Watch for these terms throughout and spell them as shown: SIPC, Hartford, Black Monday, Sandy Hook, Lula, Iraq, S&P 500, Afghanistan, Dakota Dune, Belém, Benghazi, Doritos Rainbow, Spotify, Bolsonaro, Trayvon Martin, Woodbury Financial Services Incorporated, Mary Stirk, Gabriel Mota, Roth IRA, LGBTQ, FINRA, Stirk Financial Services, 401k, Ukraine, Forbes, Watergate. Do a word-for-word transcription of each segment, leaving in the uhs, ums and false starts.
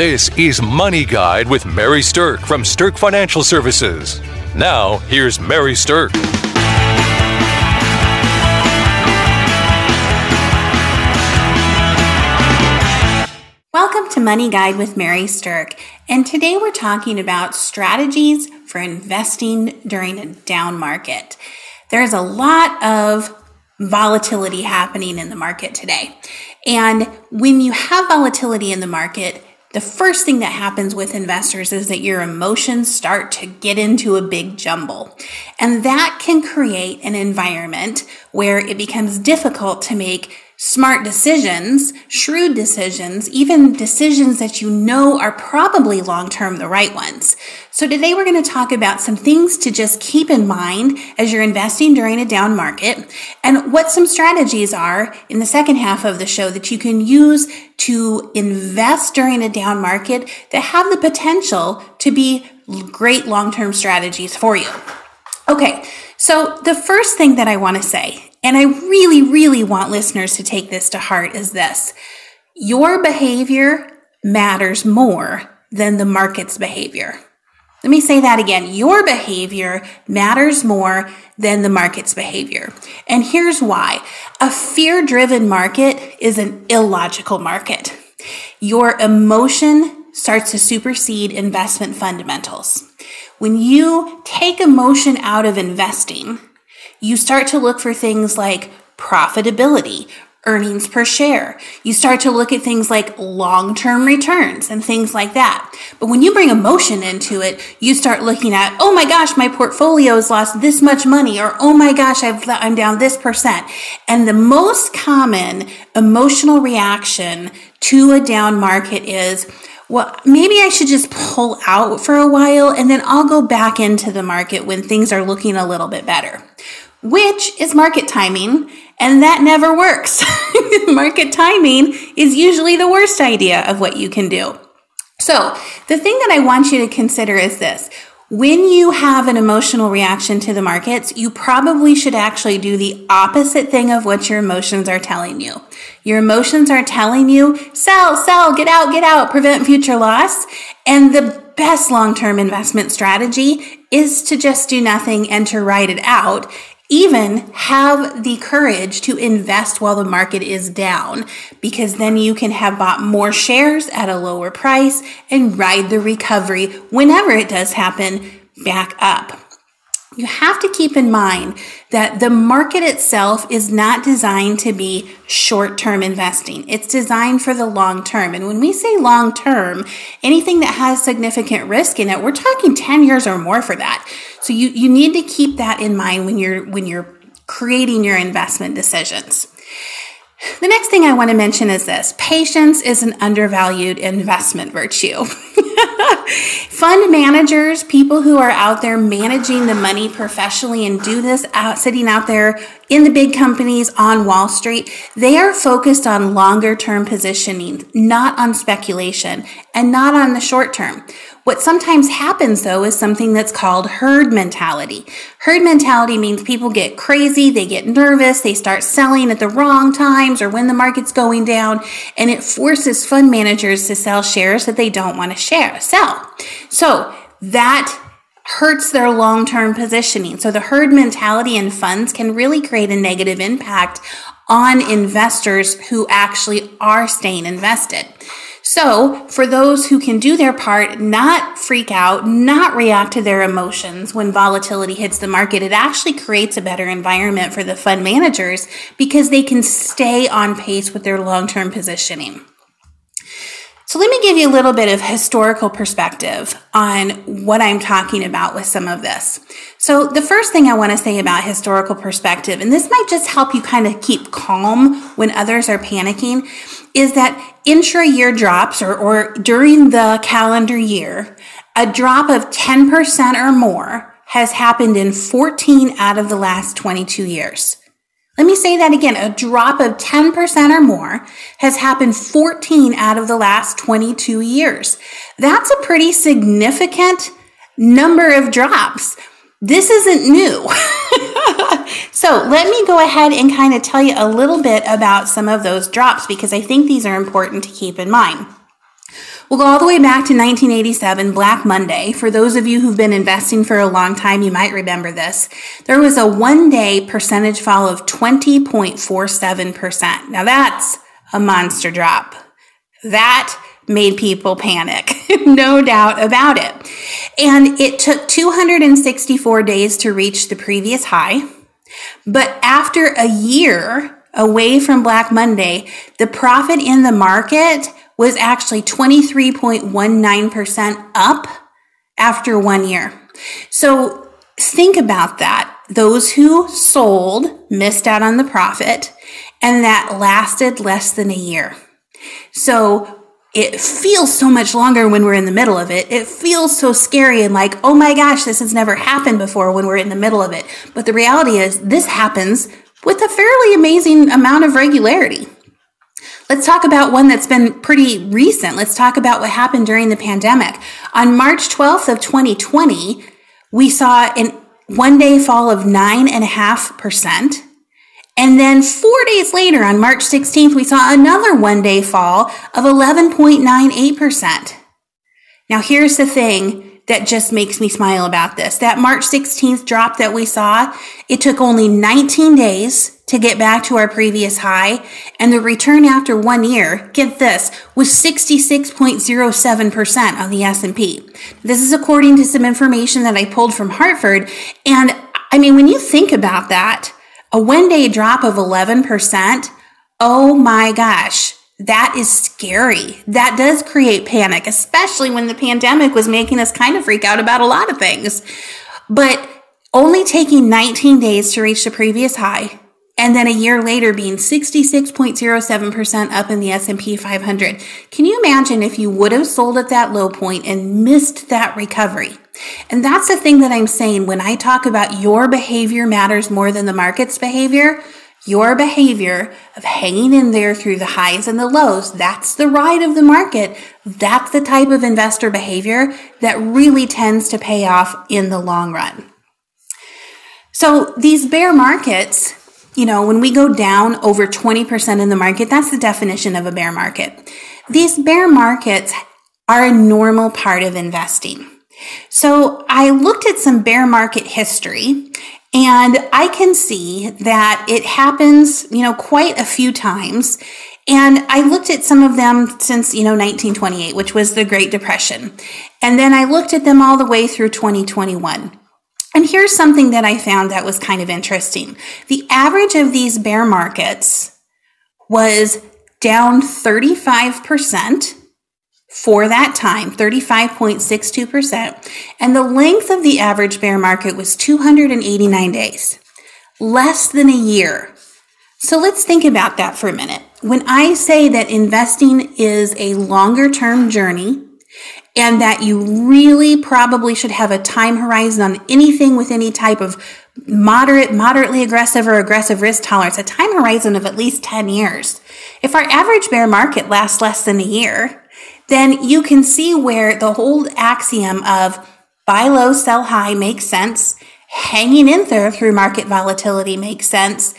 This is Money Guide with Mary Stirk from Stirk Financial Services. Now, here's Mary Stirk. Welcome to Money Guide with Mary Stirk, and today we're talking about strategies for investing during a down market. There's a lot of volatility happening in the market today. And when you have volatility in the market, the first thing that happens with investors is that your emotions start to get into a big jumble. And that can create an environment where it becomes difficult to make smart decisions, shrewd decisions, even decisions that you know are probably long-term the right ones. So today we're going to talk about some things to just keep in mind as you're investing during a down market and what some strategies are in the second half of the show that you can use to invest during a down market that have the potential to be great long-term strategies for you. Okay, so the first thing that I want to say, and I really, really want listeners to take this to heart, is this: your behavior matters more than the market's behavior. Let me say that again. Your behavior matters more than the market's behavior. And here's why. A fear-driven market is an illogical market. Your emotion starts to supersede investment fundamentals. When you take emotion out of investing, you start to look for things like profitability, earnings per share. You start to look at things like long-term returns and things like that. But when you bring emotion into it, you start looking at, oh my gosh, my portfolio's lost this much money, or oh my gosh, I've, I'm down this percent. And the most common emotional reaction to a down market is, well, maybe I should just pull out for a while and then I'll go back into the market when things are looking a little bit better, which is market timing, and that never works. Market timing is usually the worst idea of what you can do. So the thing that I want you to consider is this. When you have an emotional reaction to the markets, you probably should actually do the opposite thing of what your emotions are telling you. Your emotions are telling you, sell, sell, get out, get out, prevent future loss. And the best long-term investment strategy is to just do nothing and to ride it out. Even have the courage to invest while the market is down, because then you can have bought more shares at a lower price and ride the recovery whenever it does happen back up. You have to keep in mind that the market itself is not designed to be short-term investing. It's designed for the long term. And when we say long term, anything that has significant risk in it, we're talking ten years or more for that. So you, you need to keep that in mind when you're when you're creating your investment decisions. The next thing I want to mention is this: patience is an undervalued investment virtue. Fund managers, people who are out there managing the money professionally and do this out, sitting out there in the big companies on Wall Street, they are focused on longer term positioning, not on speculation and not on the short term. What sometimes happens, though, is something that's called herd mentality. Herd mentality means people get crazy, they get nervous, they start selling at the wrong times or when the market's going down, and it forces fund managers to sell shares that they don't want to share, sell. So that hurts their long-term positioning. So the herd mentality in funds can really create a negative impact on investors who actually are staying invested. So for those who can do their part, not freak out, not react to their emotions when volatility hits the market, it actually creates a better environment for the fund managers because they can stay on pace with their long-term positioning. So let me give you a little bit of historical perspective on what I'm talking about with some of this. So the first thing I want to say about historical perspective, and this might just help you kind of keep calm when others are panicking, is that intra-year drops or, or during the calendar year, a drop of ten percent or more has happened in fourteen out of the last twenty-two years. Let me say that again. A drop of ten percent or more has happened fourteen out of the last twenty-two years. That's a pretty significant number of drops. This isn't new. So let me go ahead and kind of tell you a little bit about some of those drops because I think these are important to keep in mind. We'll go all the way back to nineteen eighty-seven, Black Monday. For those of you who've been investing for a long time, you might remember this. There was a one-day percentage fall of twenty point four seven percent. Now that's a monster drop. That made people panic, no doubt about it. And it took two hundred sixty-four days to reach the previous high. But after a year away from Black Monday, the profit in the market was actually twenty-three point one nine percent up after one year. So think about that. Those who sold missed out on the profit, and that lasted less than a year. So it feels so much longer when we're in the middle of it. It feels so scary and like, oh my gosh, this has never happened before when we're in the middle of it. But the reality is this happens with a fairly amazing amount of regularity. Let's talk about one that's been pretty recent. Let's talk about what happened during the pandemic. On March twelfth of twenty twenty, we saw a one-day fall of nine point five percent. And then four days later, on March sixteenth, we saw another one-day fall of eleven point nine eight percent. Now, here's the thing that just makes me smile about this. That March sixteenth drop that we saw, it took only nineteen days to get back to our previous high, and the return after one year, get this, was sixty-six point zero seven percent on the S and P. This is according to some information that I pulled from Hartford, and I mean, when you think about that, a one-day drop of eleven percent, oh my gosh, that is scary. That does create panic, especially when the pandemic was making us kind of freak out about a lot of things. But only taking nineteen days to reach the previous high, and then a year later being sixty-six point zero seven percent up in the S and P five hundred. Can you imagine if you would have sold at that low point and missed that recovery? And that's the thing that I'm saying when I talk about your behavior matters more than the market's behavior. Your behavior of hanging in there through the highs and the lows, that's the ride of the market. That's the type of investor behavior that really tends to pay off in the long run. So these bear markets, you know, when we go down over twenty percent in the market, that's the definition of a bear market. These bear markets are a normal part of investing. So I looked at some bear market history, and I can see that it happens, you know, quite a few times. And I looked at some of them since, you know, nineteen twenty-eight, which was the Great Depression. And then I looked at them all the way through twenty twenty-one. And here's something that I found that was kind of interesting. The average of these bear markets was down thirty-five percent for that time, thirty-five point six two percent. And the length of the average bear market was two hundred eighty-nine days, less than a year. So let's think about that for a minute. When I say that investing is a longer-term journey, and that you really probably should have a time horizon on anything with any type of moderate, moderately aggressive or aggressive risk tolerance, a time horizon of at least ten years. If our average bear market lasts less than a year, then you can see where the whole axiom of buy low, sell high makes sense, hanging in there through market volatility makes sense,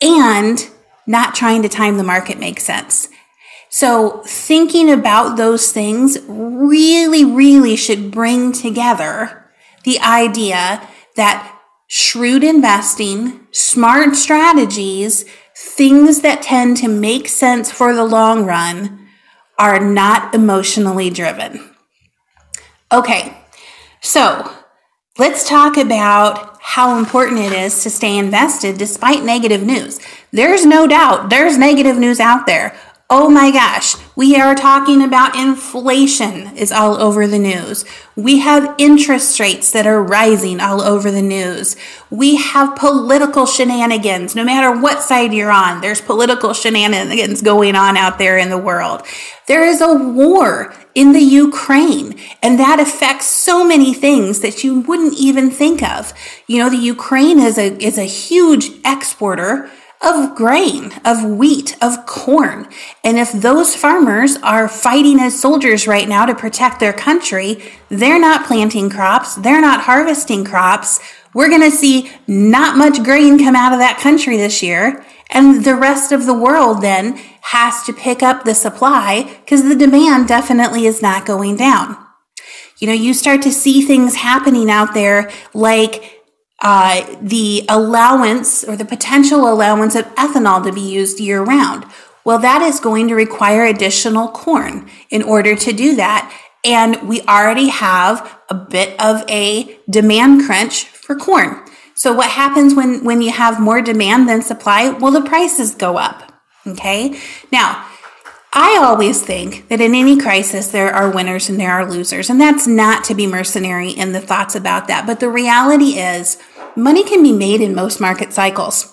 and not trying to time the market makes sense. So thinking about those things really, really should bring together the idea that shrewd investing, smart strategies, things that tend to make sense for the long run are not emotionally driven. Okay, so let's talk about how important it is to stay invested despite negative news. There's no doubt there's negative news out there. Oh my gosh, we are talking about inflation is all over the news. We have interest rates that are rising all over the news. We have political shenanigans. No matter what side you're on, there's political shenanigans going on out there in the world. There is a war in the Ukraine, and that affects so many things that you wouldn't even think of. You know, the Ukraine is a is a huge exporter of grain, of wheat, of corn. And if those farmers are fighting as soldiers right now to protect their country, they're not planting crops, they're not harvesting crops. We're going to see not much grain come out of that country this year. And the rest of the world then has to pick up the supply because the demand definitely is not going down. You know, you start to see things happening out there like uh, the allowance or the potential allowance of ethanol to be used year round. Well, that is going to require additional corn in order to do that. And we already have a bit of a demand crunch for corn. So what happens when, when you have more demand than supply? Well, the prices go up, okay? Now, I always think that in any crisis, there are winners and there are losers, and that's not to be mercenary in the thoughts about that. But the reality is money can be made in most market cycles.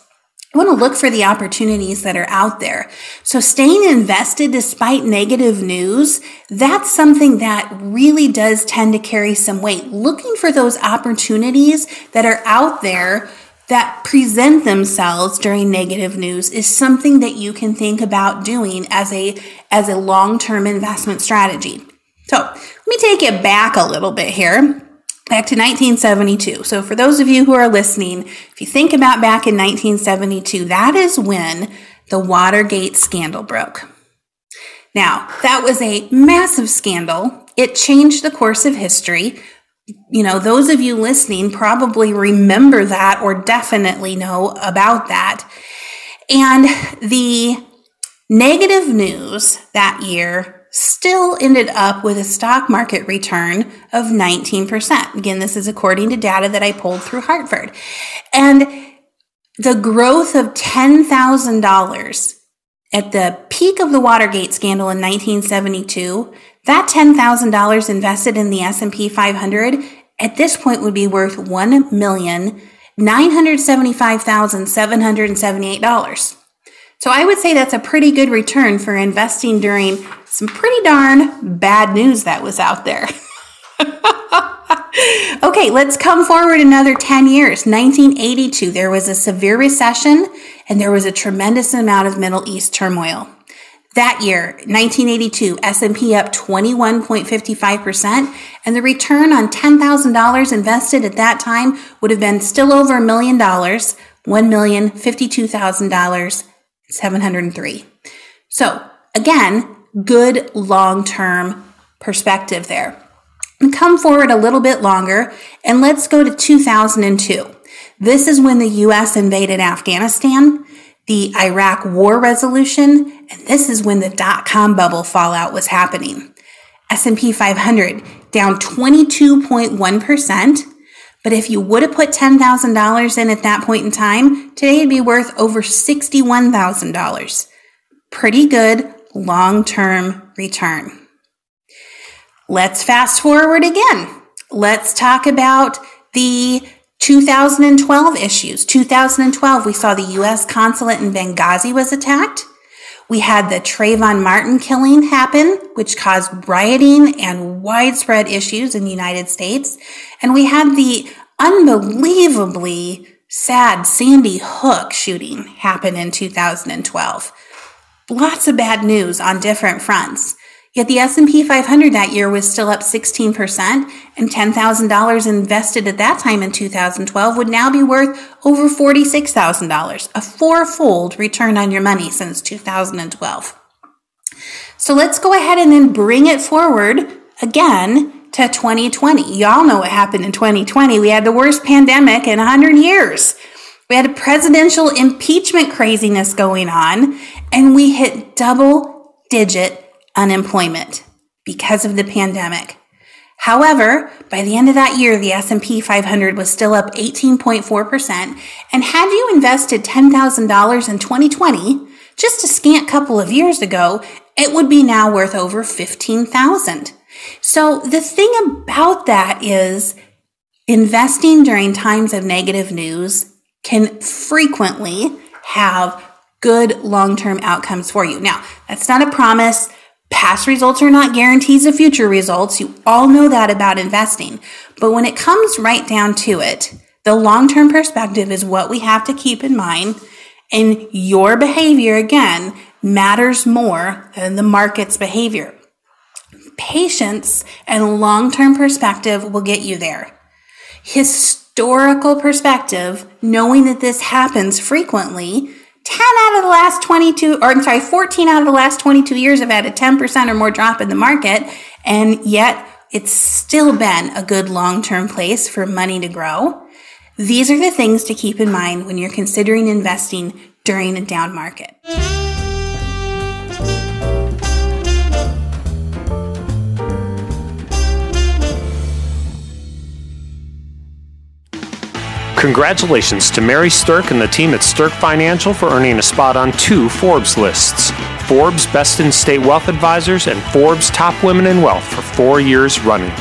I want to look for the opportunities that are out there. So staying invested despite negative news, that's something that really does tend to carry some weight. Looking for those opportunities that are out there that present themselves during negative news is something that you can think about doing as a, as a long-term investment strategy. So let me take it back a little bit here. Back to nineteen seventy-two. So for those of you who are listening, if you think about back in nineteen seventy-two, that is when the Watergate scandal broke. Now, that was a massive scandal. It changed the course of history. You know, those of you listening probably remember that or definitely know about that. And the negative news that year still ended up with a stock market return of nineteen percent. Again, this is according to data that I pulled through Hartford. And the growth of ten thousand dollars at the peak of the Watergate scandal in nineteen seventy-two, that ten thousand dollars invested in the S and P five hundred at this point would be worth one million nine hundred seventy-five thousand seven hundred seventy-eight dollars. So I would say that's a pretty good return for investing during some pretty darn bad news that was out there. Okay, let's come forward another ten years. nineteen eighty-two, there was a severe recession and there was a tremendous amount of Middle East turmoil. That year, nineteen eighty-two, S and P up twenty-one point five five percent, and the return on ten thousand dollars invested at that time would have been still over a million dollars, one million fifty-two thousand dollars. seven hundred three. So again, good long-term perspective there. And come forward a little bit longer and let's go to two thousand two. This is when the U S invaded Afghanistan, the Iraq war resolution, and this is when the dot-com bubble fallout was happening. S and P five hundred down twenty-two point one percent. But if you would have put ten thousand dollars in at that point in time, today it'd be worth over sixty-one thousand dollars. Pretty good long-term return. Let's fast forward again. Let's talk about the two thousand twelve issues. two thousand twelve, we saw the U S consulate in Benghazi was attacked. We had the Trayvon Martin killing happen, which caused rioting and widespread issues in the United States. And we had the unbelievably sad Sandy Hook shooting happen in two thousand twelve. Lots of bad news on different fronts. Yet the S and P five hundred that year was still up sixteen percent, and ten thousand dollars invested at that time in two thousand twelve would now be worth over forty-six thousand dollars, a four-fold return on your money since two thousand twelve. So let's go ahead and then bring it forward again to twenty twenty. Y'all know what happened in twenty twenty. We had the worst pandemic in one hundred years. We had a presidential impeachment craziness going on, and we hit double-digit unemployment because of the pandemic. However, by the end of that year, the S and P five hundred was still up eighteen point four percent. And had you invested ten thousand dollars in twenty twenty, just a scant couple of years ago, it would be now worth over fifteen thousand dollars. So the thing about that is investing during times of negative news can frequently have good long-term outcomes for you. Now, that's not a promise. Past results are not guarantees of future results. You all know that about investing. But when it comes right down to it, the long-term perspective is what we have to keep in mind. And your behavior, again, matters more than the market's behavior. Patience and long-term perspective will get you there. Historical perspective, knowing that this happens frequently, ten out of the last twenty-two, or I'm sorry, fourteen out of the last twenty-two years have had a ten percent or more drop in the market, and yet it's still been a good long-term place for money to grow. These are the things to keep in mind when you're considering investing during a down market. Congratulations to Mary Stirk and the team at Stirk Financial for earning a spot on two Forbes lists, Forbes Best in State Wealth Advisors and Forbes Top Women in Wealth for four years running.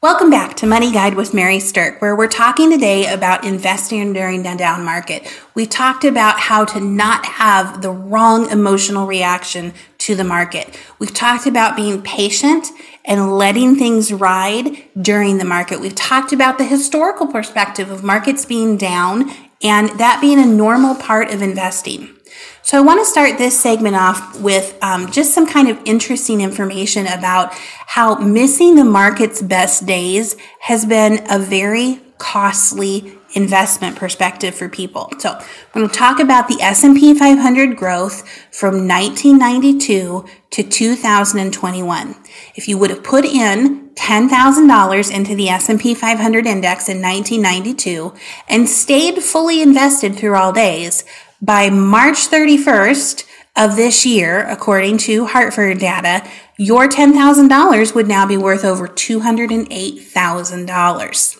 Welcome back to Money Guide with Mary Stirk, where we're talking today about investing during the down market. We talked about how to not have the wrong emotional reaction to the market. We've talked about being patient and letting things ride during the market. We've talked about the historical perspective of markets being down and that being a normal part of investing. So I want to start this segment off with um, just some kind of interesting information about how missing the market's best days has been a very costly investment perspective for people. So I'm going to talk about the S and P five hundred growth from nineteen ninety-two to two thousand twenty-one. If you would have put in ten thousand dollars into the S and P five hundred index in nineteen ninety-two and stayed fully invested through all days, by March thirty-first of this year, according to Hartford data, your ten thousand dollars would now be worth over two hundred eight thousand dollars.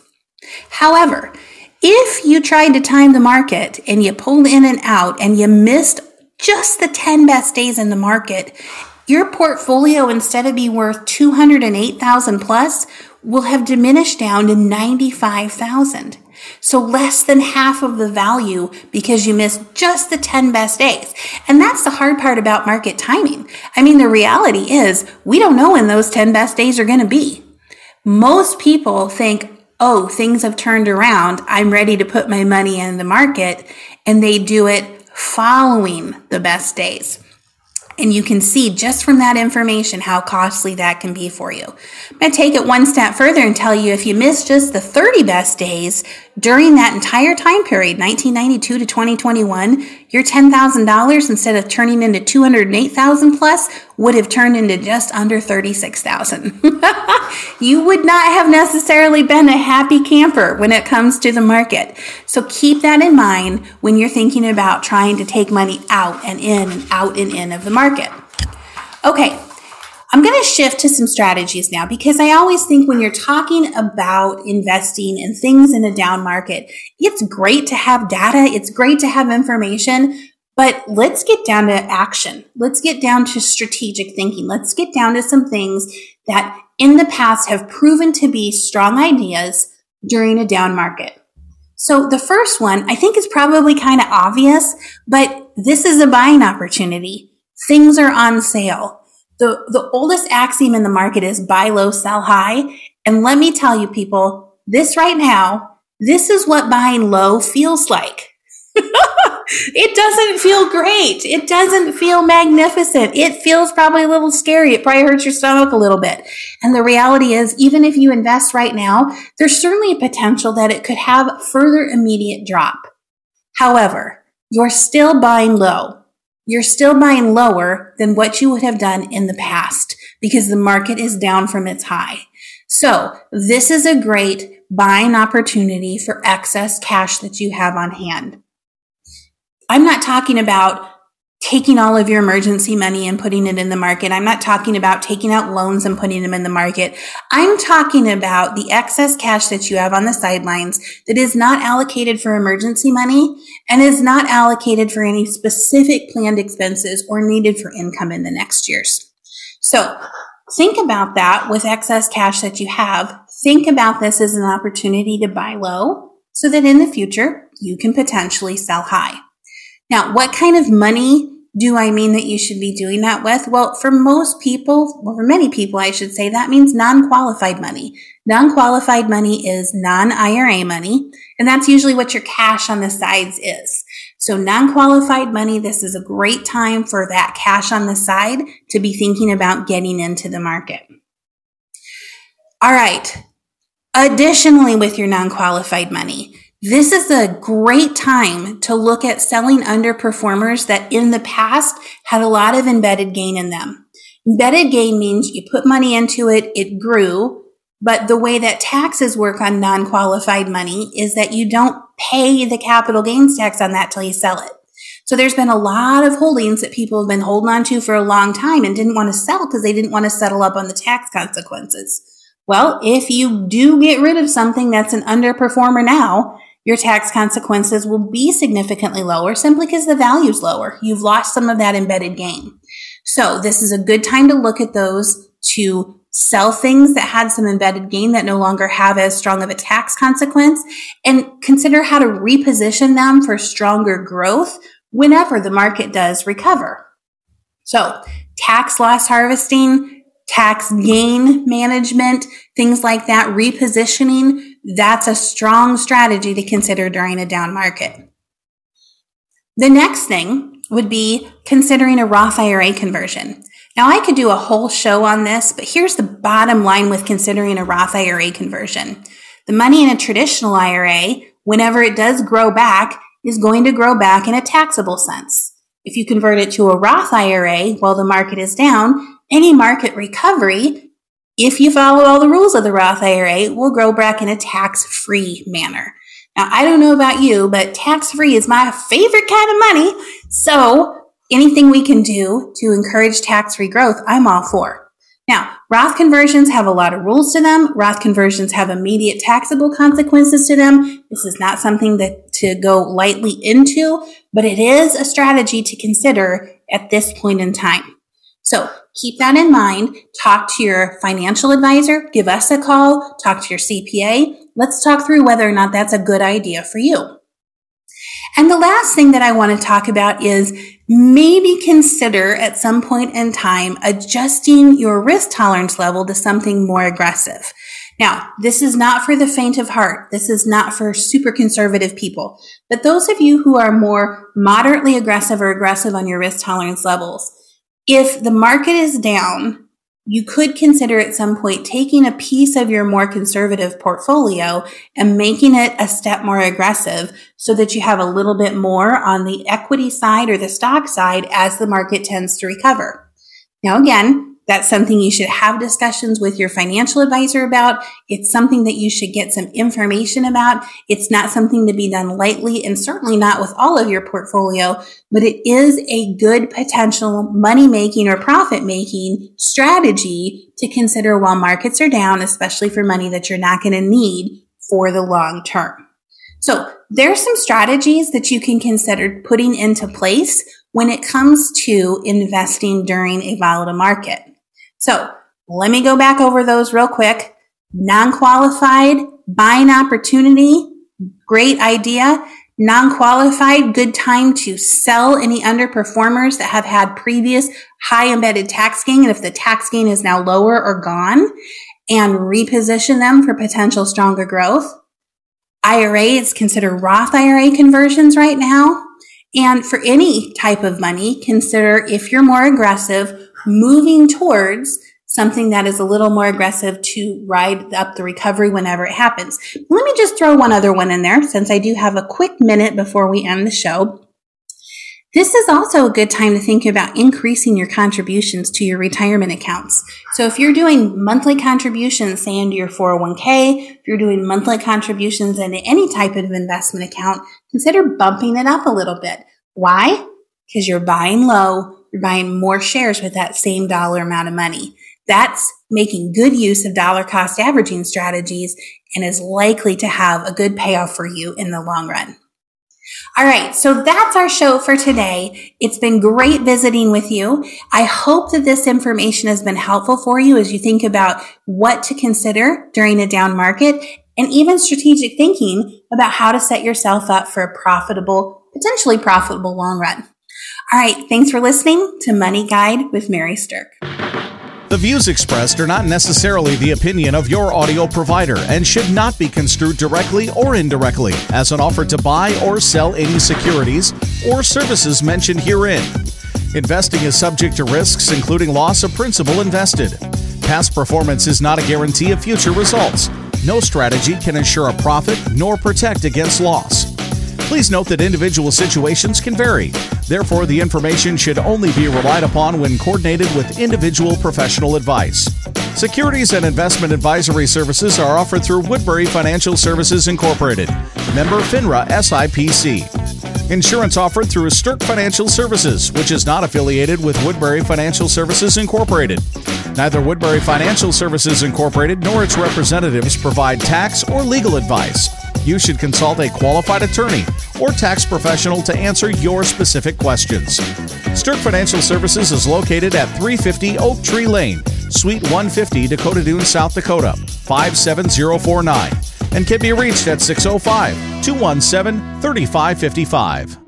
However, if you tried to time the market and you pulled in and out and you missed just the ten best days in the market, your portfolio, instead of being worth two hundred eight thousand dollars plus, will have diminished down to ninety-five thousand dollars. So less than half of the value because you missed just the ten best days. And that's the hard part about market timing. I mean, the reality is we don't know when those ten best days are going to be. Most people think, oh, things have turned around. I'm ready to put my money in the market. And they do it following the best days. And you can see just from that information how costly that can be for you. I'm going to take it one step further and tell you if you miss just the thirty best days during that entire time period, nineteen ninety-two to twenty twenty-one, your ten thousand dollars instead of turning into two hundred eight thousand dollars plus would have turned into just under thirty-six thousand dollars. You would not have necessarily been a happy camper when it comes to the market. So keep that in mind when you're thinking about trying to take money out and in and out and in of the market. Okay, I'm going to shift to some strategies now because I always think when you're talking about investing and things in a down market, it's great to have data. It's great to have information. But let's get down to action. Let's get down to strategic thinking. Let's get down to some things that in the past have proven to be strong ideas during a down market. So the first one I think is probably kind of obvious, but this is a buying opportunity. Things are on sale. The, the oldest axiom in the market is buy low, sell high. And let me tell you people, this right now, this is what buying low feels like. It doesn't feel great. It doesn't feel magnificent. It feels probably a little scary. It probably hurts your stomach a little bit. And the reality is, even if you invest right now, there's certainly a potential that it could have further immediate drop. However, you're still buying low. You're still buying lower than what you would have done in the past because the market is down from its high. So this is a great buying opportunity for excess cash that you have on hand. I'm not talking about taking all of your emergency money and putting it in the market. I'm not talking about taking out loans and putting them in the market. I'm talking about the excess cash that you have on the sidelines that is not allocated for emergency money and is not allocated for any specific planned expenses or needed for income in the next years. So think about that with excess cash that you have. Think about this as an opportunity to buy low so that in the future you can potentially sell high. Now, what kind of money do I mean that you should be doing that with? Well, for most people, well, for many people, I should say, that means non-qualified money. Non-qualified money is non-I R A money, and that's usually what your cash on the sides is. So non-qualified money, this is a great time for that cash on the side to be thinking about getting into the market. All right. Additionally, with your non-qualified money, This is a great time to look at selling underperformers that in the past had a lot of embedded gain in them. Embedded gain means you put money into it, it grew, but the way that taxes work on non-qualified money is that you don't pay the capital gains tax on that till you sell it. So there's been a lot of holdings that people have been holding on to for a long time and didn't want to sell because they didn't want to settle up on the tax consequences. Well, if you do get rid of something that's an underperformer now, your tax consequences will be significantly lower simply because the value's lower. You've lost some of that embedded gain. So this is a good time to look at those to sell things that had some embedded gain that no longer have as strong of a tax consequence and consider how to reposition them for stronger growth whenever the market does recover. So tax loss harvesting, tax gain management, things like that, repositioning, that's a strong strategy to consider during a down market. The next thing would be considering a Roth I R A conversion. Now, I could do a whole show on this, but here's the bottom line with considering a Roth I R A conversion. The money in a traditional I R A, whenever it does grow back, is going to grow back in a taxable sense. If you convert it to a Roth I R A while the market is down, any market recovery, if you follow all the rules of the Roth I R A, we'll grow back in a tax-free manner. Now, I don't know about you, but tax-free is my favorite kind of money. So anything we can do to encourage tax-free growth, I'm all for. Now, Roth conversions have a lot of rules to them. Roth conversions have immediate taxable consequences to them. This is not something that to go lightly into, but it is a strategy to consider at this point in time. So keep that in mind. Talk to your financial advisor. Give us a call. Talk to your C P A. Let's talk through whether or not that's a good idea for you. And the last thing that I want to talk about is maybe consider at some point in time adjusting your risk tolerance level to something more aggressive. Now, this is not for the faint of heart. This is not for super conservative people. But those of you who are more moderately aggressive or aggressive on your risk tolerance levels, if the market is down, you could consider at some point taking a piece of your more conservative portfolio and making it a step more aggressive so that you have a little bit more on the equity side or the stock side as the market tends to recover. Now, again, that's something you should have discussions with your financial advisor about. It's something that you should get some information about. It's not something to be done lightly and certainly not with all of your portfolio, but it is a good potential money-making or profit-making strategy to consider while markets are down, especially for money that you're not going to need for the long term. So there are some strategies that you can consider putting into place when it comes to investing during a volatile market. So let me go back over those real quick. Non-qualified, buying opportunity, great idea. Non-qualified, good time to sell any underperformers that have had previous high embedded tax gain, and if the tax gain is now lower or gone, and reposition them for potential stronger growth. I R As, consider Roth I R A conversions right now. And for any type of money, consider if you're more aggressive, moving towards something that is a little more aggressive to ride up the recovery whenever it happens. Let me just throw one other one in there since I do have a quick minute before we end the show. This is also a good time to think about increasing your contributions to your retirement accounts. So if you're doing monthly contributions, say into your four oh one k, if you're doing monthly contributions into any type of investment account, consider bumping it up a little bit. Why? Because you're buying low. You're buying more shares with that same dollar amount of money. That's making good use of dollar cost averaging strategies and is likely to have a good payoff for you in the long run. All right, so that's our show for today. It's been great visiting with you. I hope that this information has been helpful for you as you think about what to consider during a down market and even strategic thinking about how to set yourself up for a profitable, potentially profitable long run. All right, thanks for listening to Money Guide with Mary Stirk. The views expressed are not necessarily the opinion of your audio provider and should not be construed directly or indirectly as an offer to buy or sell any securities or services mentioned herein. Investing is subject to risks, including loss of principal invested. Past performance is not a guarantee of future results. No strategy can ensure a profit nor protect against loss. Please note that individual situations can vary. Therefore, the information should only be relied upon when coordinated with individual professional advice. Securities and investment advisory services are offered through Woodbury Financial Services Incorporated. Member FINRA S I P C. Insurance offered through Stirk Financial Services, which is not affiliated with Woodbury Financial Services Incorporated. Neither Woodbury Financial Services Incorporated nor its representatives provide tax or legal advice. You should consult a qualified attorney or tax professional to answer your specific questions. Stirk Financial Services is located at three fifty Oak Tree Lane, Suite one fifty, Dakota Dune, South Dakota, five seven zero four nine, and can be reached at six oh five, two one seven, three five five five.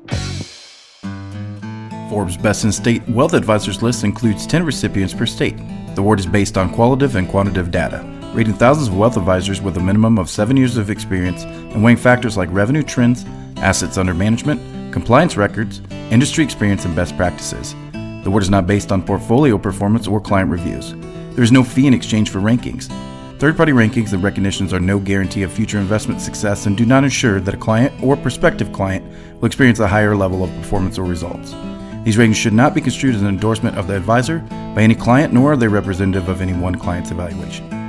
Forbes Best in State Wealth Advisors list includes ten recipients per state. The award is based on qualitative and quantitative data, rating thousands of wealth advisors with a minimum of seven years of experience and weighing factors like revenue trends, assets under management, compliance records, industry experience, and best practices. The award is not based on portfolio performance or client reviews. There is no fee in exchange for rankings. Third-party rankings and recognitions are no guarantee of future investment success and do not ensure that a client or prospective client will experience a higher level of performance or results. These ratings should not be construed as an endorsement of the advisor by any client, nor are they representative of any one client's evaluation.